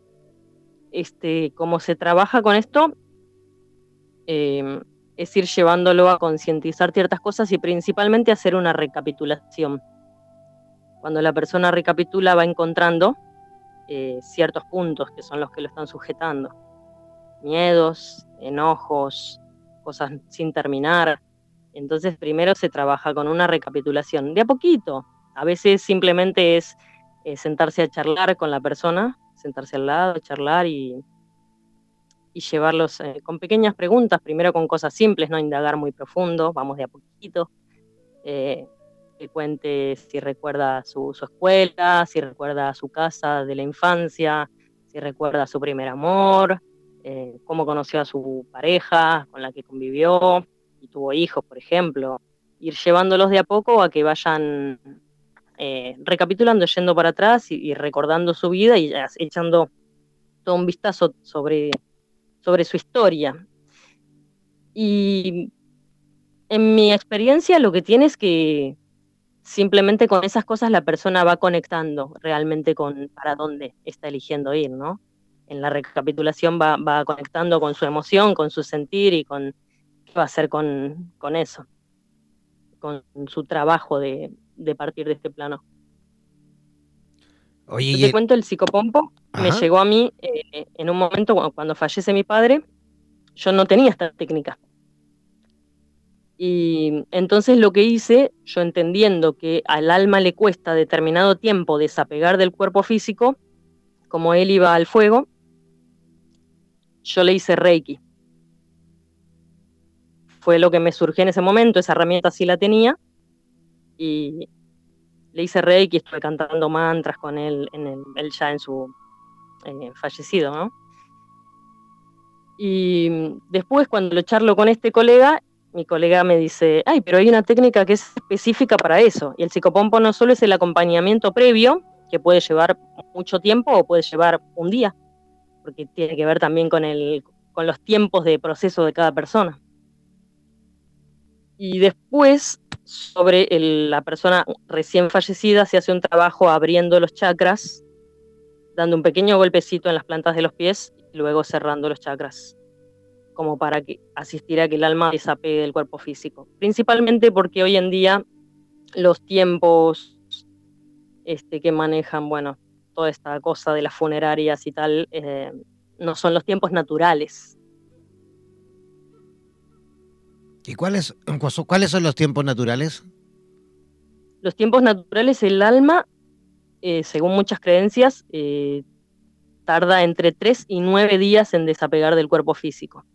este, como se trabaja con esto, eh, es ir llevándolo a concientizar ciertas cosas y principalmente hacer una recapitulación. Cuando la persona recapitula va encontrando Eh, ciertos puntos que son los que lo están sujetando. Miedos, enojos, cosas sin terminar. Entonces primero se trabaja con una recapitulación, de a poquito. A veces simplemente es eh, sentarse a charlar con la persona, sentarse al lado, charlar y, y llevarlos eh, con pequeñas preguntas, primero con cosas simples, no indagar muy profundo, vamos de a poquito. Eh, que cuente si recuerda su, su escuela, si recuerda su casa de la infancia, si recuerda su primer amor, eh, cómo conoció a su pareja con la que convivió y tuvo hijos, por ejemplo. Ir llevándolos de a poco a que vayan eh, recapitulando, yendo para atrás y, y recordando su vida y echando todo un vistazo sobre, sobre su historia. Y en mi experiencia lo que tiene es que simplemente con esas cosas la persona va conectando realmente con para dónde está eligiendo ir, ¿no? En la recapitulación va, va conectando con su emoción, con su sentir y con qué va a hacer con, con eso, con su trabajo de, de partir de este plano. Oye, Yo te eh... cuento, el psicopompo Ajá. me llegó a mí eh, en un momento cuando, cuando fallece mi padre. Yo no tenía esta técnica. Y entonces lo que hice, yo entendiendo que al alma le cuesta determinado tiempo desapegar del cuerpo físico, como él iba al fuego, yo le hice Reiki. Fue lo que me surgió en ese momento, esa herramienta sí la tenía, y le hice Reiki, estuve cantando mantras con él, en el, él ya en su eh, fallecido, ¿no? Y después cuando lo charlo con este colega, mi colega me dice, ay, pero hay una técnica que es específica para eso. Y el psicopompo no solo es el acompañamiento previo, que puede llevar mucho tiempo o puede llevar un día, porque tiene que ver también con, el, con los tiempos de proceso de cada persona. Y después, sobre el, la persona recién fallecida, se hace un trabajo abriendo los chakras, dando un pequeño golpecito en las plantas de los pies, y luego cerrando los chakras, como para que asistir a que el alma desapegue del cuerpo físico. Principalmente porque hoy en día los tiempos este, que manejan, bueno, toda esta cosa de las funerarias y tal, eh, no son los tiempos naturales. ¿Y cuáles, cuáles son los tiempos naturales? Los tiempos naturales, el alma, eh, según muchas creencias, eh, tarda entre tres y nueve días en desapegar del cuerpo físico.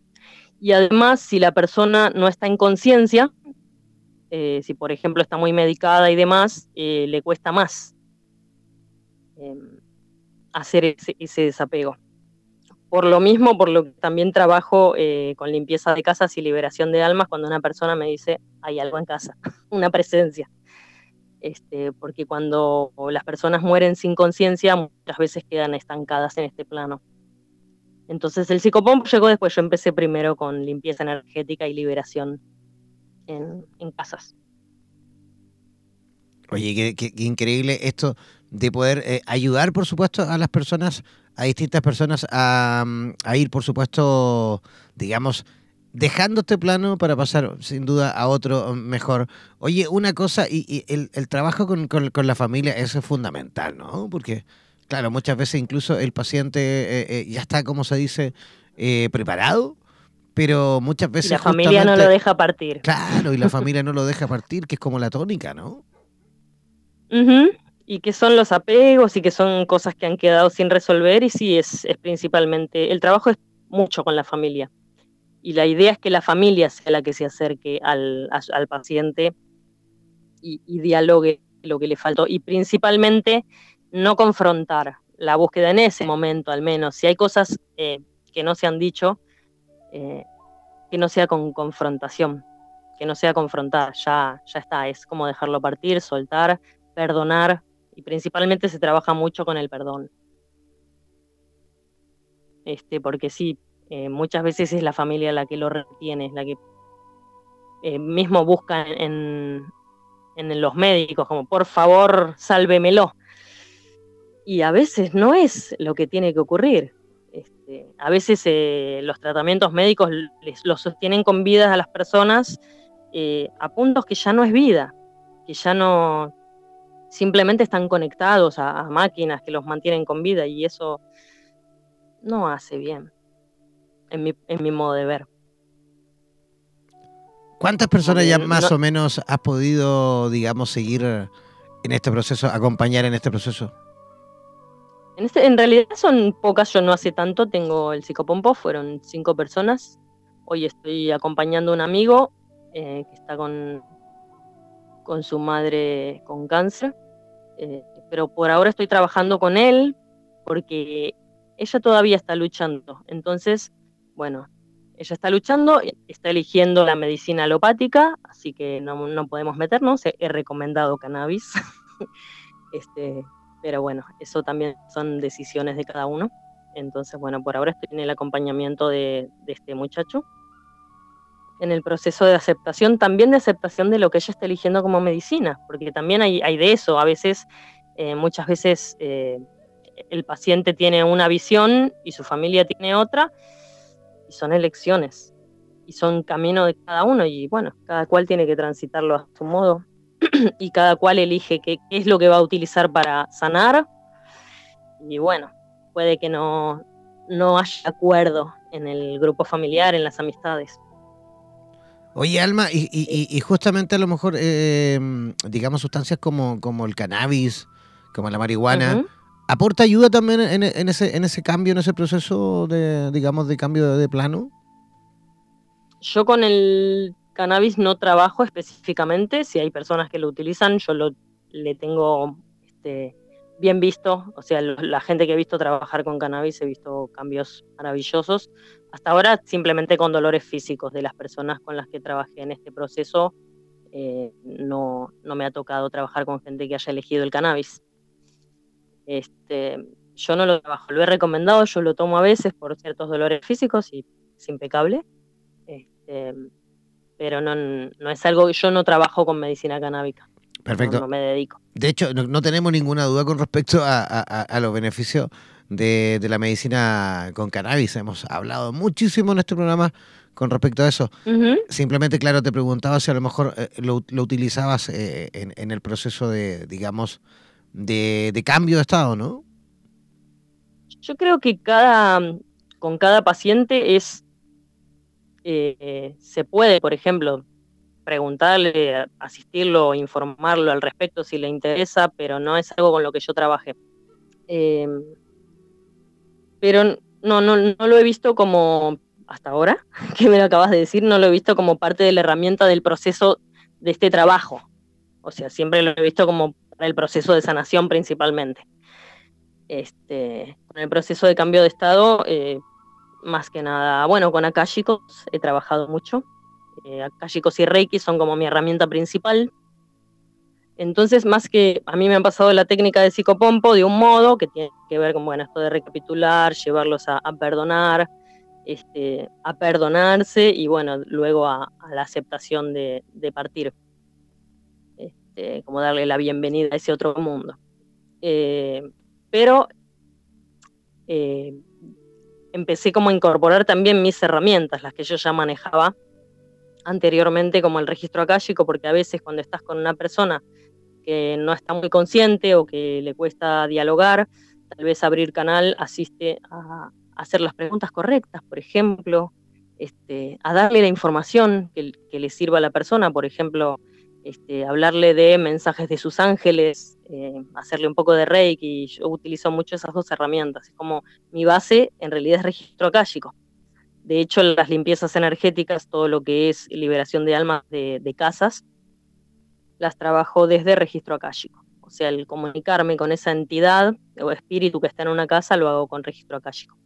Y además, si la persona no está en conciencia, eh, si por ejemplo está muy medicada y demás, eh, le cuesta más eh, hacer ese, ese desapego. Por lo mismo, por lo que también trabajo eh, con limpieza de casas y liberación de almas, cuando una persona me dice, hay algo en casa, una presencia. Este, porque cuando las personas mueren sin conciencia, muchas veces quedan estancadas en este plano. Entonces el psicopompo llegó después, yo empecé primero con limpieza energética y liberación en, en casas. Oye, qué, qué, qué increíble esto de poder eh, ayudar, por supuesto, a las personas, a distintas personas a, a ir, por supuesto, digamos, dejando este plano para pasar sin duda a otro mejor. Oye, una cosa, y, y el, el trabajo con, con, con la familia, eso es fundamental, ¿no? Porque, claro, muchas veces incluso el paciente eh, eh, ya está, como se dice, eh, preparado, pero muchas veces... Y la familia no lo deja partir. Claro, y la familia no lo deja partir, que es como la tónica, ¿no? Uh-huh. Y que son los apegos y que son cosas que han quedado sin resolver, y sí, es, es principalmente... El trabajo es mucho con la familia. Y la idea es que la familia sea la que se acerque al, a, al paciente y, y dialogue lo que le faltó. Y principalmente no confrontar la búsqueda en ese momento, al menos. Si hay cosas eh, que no se han dicho, eh, que no sea con confrontación, que no sea confrontar, ya, ya está. Es como dejarlo partir, soltar, perdonar. Y principalmente se trabaja mucho con el perdón. Este, porque sí... Eh, muchas veces es la familia la que lo retiene, es la que eh, mismo busca en, en los médicos, como por favor, sálvemelo. Y a veces no es lo que tiene que ocurrir. Este, a veces eh, los tratamientos médicos les, los sostienen con vidas a las personas eh, a puntos que ya no es vida, que ya no... Simplemente están conectados a, a máquinas que los mantienen con vida, y eso no hace bien. En mi, en mi modo de ver. ¿Cuántas personas ya más no, o menos has podido, digamos, seguir en este proceso, acompañar en este proceso? En, este, en realidad son pocas, yo no hace tanto tengo el Psicopompo, fueron cinco personas. Hoy estoy acompañando a un amigo eh, que está con, con su madre con cáncer, eh, pero por ahora estoy trabajando con él porque ella todavía está luchando, entonces... Bueno, ella está luchando, está eligiendo la medicina alopática, así que no, no podemos meternos. He recomendado cannabis, este, pero bueno, eso también son decisiones de cada uno. Entonces, bueno, por ahora estoy en el acompañamiento de, de este muchacho, en el proceso de aceptación, también de aceptación de lo que ella está eligiendo como medicina, porque también hay, hay de eso. A veces, eh, muchas veces, eh, el paciente tiene una visión y su familia tiene otra, y son elecciones, y son camino de cada uno, y bueno, cada cual tiene que transitarlo a su modo, y cada cual elige qué, qué es lo que va a utilizar para sanar, y bueno, puede que no, no haya acuerdo en el grupo familiar, en las amistades. Oye, Alma, y, y, y justamente a lo mejor, eh, digamos, sustancias como, como el cannabis, como la marihuana... Uh-huh. ¿Aporta ayuda también en, en, ese, en ese cambio, en ese proceso de, digamos, de cambio de, de plano? Yo con el cannabis no trabajo específicamente. Si hay personas que lo utilizan, yo lo, le tengo este, bien visto. O sea, lo, la gente que he visto trabajar con cannabis, he visto cambios maravillosos. Hasta ahora simplemente con dolores físicos de las personas con las que trabajé en este proceso. Eh, no, no me ha tocado trabajar con gente que haya elegido el cannabis. Este, yo no lo trabajo, lo he recomendado, yo lo tomo a veces por ciertos dolores físicos y es impecable, este, pero no, no es algo que yo no trabajo con medicina canábica. Perfecto. No, no me dedico. De hecho, no, no tenemos ninguna duda con respecto a, a, a los beneficios de, de la medicina con cannabis. Hemos hablado muchísimo en este programa con respecto a eso. Uh-huh. Simplemente, claro, te preguntaba si a lo mejor eh, lo, lo utilizabas eh, en, en el proceso de, digamos, De, de cambio de estado, ¿no? Yo creo que cada con cada paciente es eh, se puede, por ejemplo, preguntarle, asistirlo, informarlo al respecto si le interesa, pero no es algo con lo que yo trabajé. Eh, pero no, no, no lo he visto como, hasta ahora, que me lo acabas de decir, no lo he visto como parte de la herramienta del proceso de este trabajo. O sea, siempre lo he visto como el proceso de sanación principalmente. Este, con el proceso de cambio de estado, eh, más que nada, bueno, con Akáshicos he trabajado mucho. Eh, Akáshicos y Reiki son como mi herramienta principal. Entonces, más que a mí me han pasado la técnica de Psicopompo de un modo que tiene que ver con, bueno, esto de recapitular, llevarlos a, a perdonar, este, a perdonarse y, bueno, luego a, a la aceptación de, de partir. Eh, como darle la bienvenida a ese otro mundo. Eh, pero eh, empecé como a incorporar también mis herramientas, las que yo ya manejaba anteriormente, como el registro akáshico, porque a veces cuando estás con una persona que no está muy consciente o que le cuesta dialogar, tal vez abrir canal asiste a hacer las preguntas correctas, por ejemplo, este, a darle la información que, que le sirva a la persona, por ejemplo, este, hablarle de mensajes de sus ángeles, eh, hacerle un poco de reiki. Yo utilizo mucho esas dos herramientas, es como mi base en realidad es registro akáshico. De hecho, las limpiezas energéticas, todo lo que es liberación de almas de, de casas, las trabajo desde registro akáshico. O sea, el comunicarme con esa entidad o espíritu que está en una casa, lo hago con registro akáshico.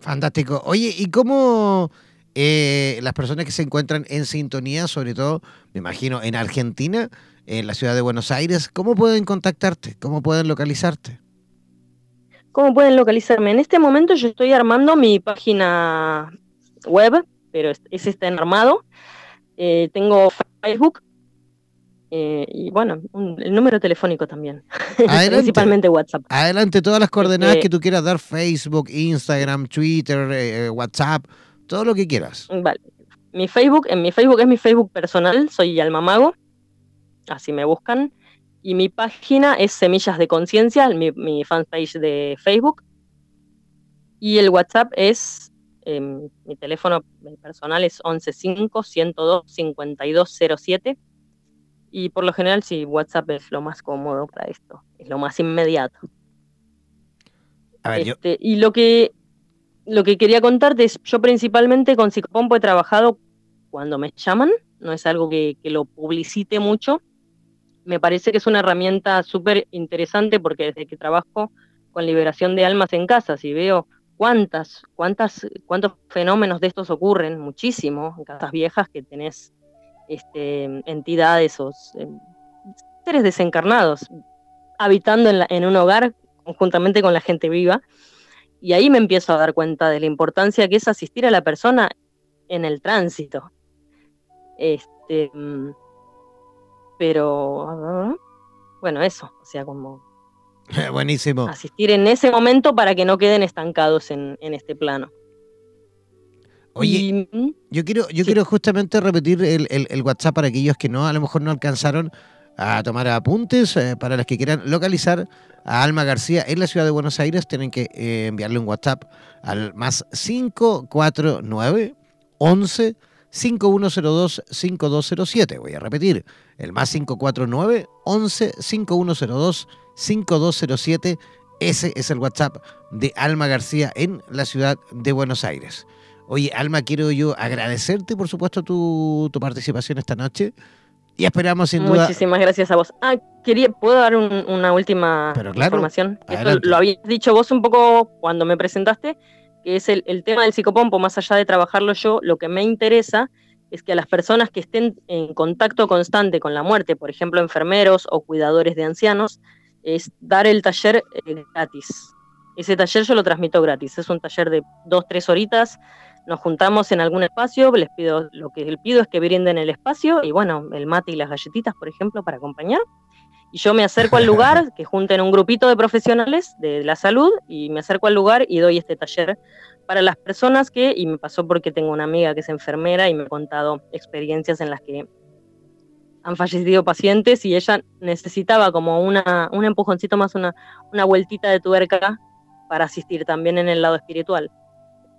Fantástico. Oye, ¿y cómo eh, las personas que se encuentran en sintonía, sobre todo, me imagino, en Argentina, en la ciudad de Buenos Aires, cómo pueden contactarte? ¿Cómo pueden localizarte? ¿Cómo pueden localizarme? En este momento yo estoy armando mi página web, pero ese está en armado. Eh, tengo Facebook eh, y, bueno, un, el número telefónico también. Adelante. Principalmente WhatsApp. Adelante, todas las coordenadas eh, que tú quieras dar: Facebook, Instagram, Twitter, eh, WhatsApp, todo lo que quieras. Vale. Mi Facebook, en mi Facebook es mi Facebook personal, soy Alma Mago, así me buscan. Y mi página es Semillas de Conciencia, mi, mi fanpage de Facebook. Y el WhatsApp es, eh, mi teléfono personal es once cinco, ciento dos, cincuenta y dos cero siete. Y por lo general, sí, WhatsApp es lo más cómodo para esto, es lo más inmediato. A ver, este, yo... Y lo que, lo que quería contarte es, yo principalmente con Psicopompo he trabajado cuando me llaman, no es algo que, que lo publicite mucho. Me parece que es una herramienta súper interesante porque desde que trabajo con liberación de almas en casas y veo cuántas, cuántas, cuántos fenómenos de estos ocurren, muchísimo, en casas viejas que tenés este, entidades o eh, seres desencarnados habitando en, la, en un hogar conjuntamente con la gente viva, y ahí me empiezo a dar cuenta de la importancia que es asistir a la persona en el tránsito. Este... Pero, bueno, eso, o sea, como... Buenísimo. Asistir en ese momento para que no queden estancados en, en este plano. Oye, y, yo quiero yo sí. quiero justamente repetir el, el, el WhatsApp para aquellos que no, a lo mejor no alcanzaron a tomar apuntes, eh, para los que quieran localizar a Alma García en la ciudad de Buenos Aires, tienen que eh, enviarle un WhatsApp al más cinco cuatro nueve, once cinco uno cero dos, cinco dos cero siete. Voy a repetir, el más cinco cuatro nueve, once, cinco uno cero dos, cinco dos cero siete. Ese es el WhatsApp de Alma García en la ciudad de Buenos Aires. Oye, Alma, quiero yo agradecerte, por supuesto, tu, tu participación esta noche. Y esperamos sin duda... Muchísimas gracias a vos. Ah, quería, ¿puedo dar un, una última Pero claro, información? Esto lo habías dicho vos un poco cuando me presentaste, que es el, el tema del psicopompo. Más allá de trabajarlo yo, lo que me interesa es que a las personas que estén en contacto constante con la muerte, por ejemplo, enfermeros o cuidadores de ancianos, es dar el taller eh, gratis. Ese taller yo lo transmito gratis, es un taller de dos, tres horitas, nos juntamos en algún espacio, les pido, lo que les pido es que brinden el espacio, y bueno, el mate y las galletitas, por ejemplo, para acompañar. Y yo me acerco al lugar, que junten un grupito de profesionales de la salud, y me acerco al lugar y doy este taller para las personas que, y me pasó porque tengo una amiga que es enfermera y me ha contado experiencias en las que han fallecido pacientes y ella necesitaba como una, un empujoncito más, una, una vueltita de tuerca para asistir también en el lado espiritual.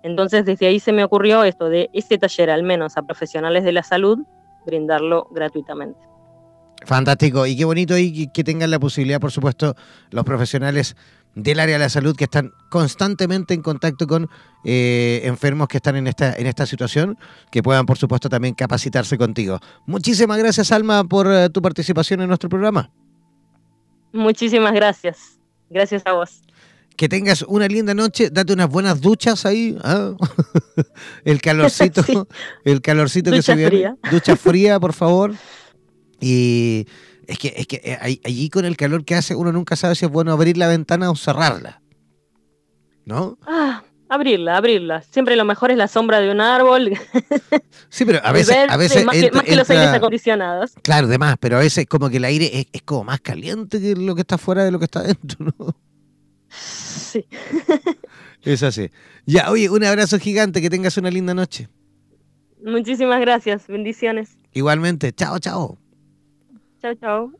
Entonces desde ahí se me ocurrió esto de este taller, al menos a profesionales de la salud, brindarlo gratuitamente. Fantástico, y qué bonito, y que tengan la posibilidad, por supuesto, los profesionales del área de la salud que están constantemente en contacto con eh, enfermos que están en esta, en esta situación, que puedan, por supuesto, también capacitarse contigo. Muchísimas gracias, Alma, por eh, tu participación en nuestro programa. Muchísimas gracias, gracias a vos. Que tengas una linda noche, date unas buenas duchas ahí, ¿ah? El calorcito, sí. el calorcito ducha que se viene. Fría. Ducha fría, por favor. Y es que, es que allí con el calor que hace, uno nunca sabe si es bueno abrir la ventana o cerrarla, ¿no? Ah, abrirla, abrirla. Siempre lo mejor es la sombra de un árbol. Sí, pero a veces... Verte, a veces más, entra, que, más que los entra, aires acondicionados. Claro, de más, pero a veces como que el aire es, es como más caliente que lo que está fuera de lo que está dentro, ¿no? Sí. Es así. Ya, oye, un abrazo gigante, que tengas una linda noche. Muchísimas gracias, bendiciones. Igualmente, chao, chao. Chao, chao.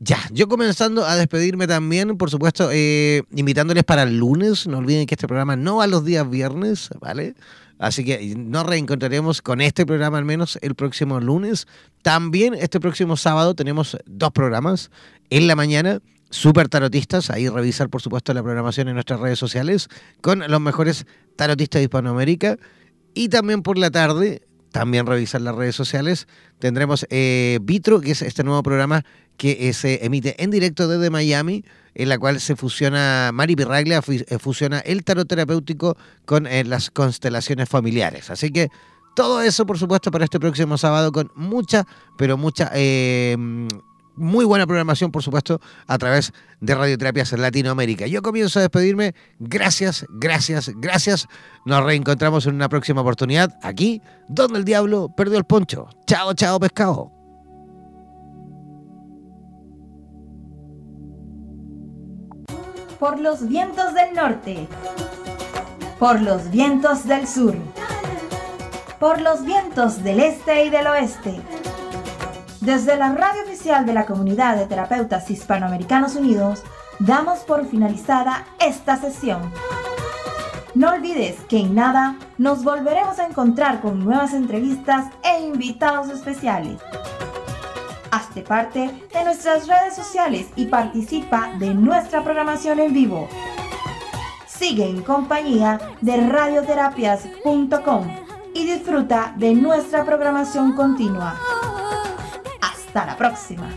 Ya, yo comenzando a despedirme también, por supuesto, eh, invitándoles para el lunes. No olviden que este programa no va los días viernes, ¿vale? Así que nos reencontraremos con este programa al menos el próximo lunes. También este próximo sábado tenemos dos programas en la mañana, super tarotistas. Ahí revisar, por supuesto, la programación en nuestras redes sociales con los mejores tarotistas de Hispanoamérica. Y también por la tarde, también revisar las redes sociales, tendremos eh, Vitro, que es este nuevo programa que eh, se emite en directo desde Miami, en la cual se fusiona, Mari Pirraglia fusiona el tarot terapéutico con eh, las constelaciones familiares. Así que todo eso, por supuesto, para este próximo sábado con mucha, pero mucha, eh, muy buena programación, por supuesto, a través de Radioterapias en Latinoamérica. Yo comienzo a despedirme. Gracias, gracias, gracias. Nos reencontramos en una próxima oportunidad aquí, donde el diablo perdió el poncho. Chao, chao, pescado. Por los vientos del norte, por los vientos del sur, por los vientos del este y del oeste. Desde la radio oficial de la Comunidad de Terapeutas Hispanoamericanos Unidos, damos por finalizada esta sesión. No olvides que en nada nos volveremos a encontrar con nuevas entrevistas e invitados especiales. Hazte parte de nuestras redes sociales y participa de nuestra programación en vivo. Sigue en compañía de radioterapias punto com y disfruta de nuestra programación continua. Hasta la próxima.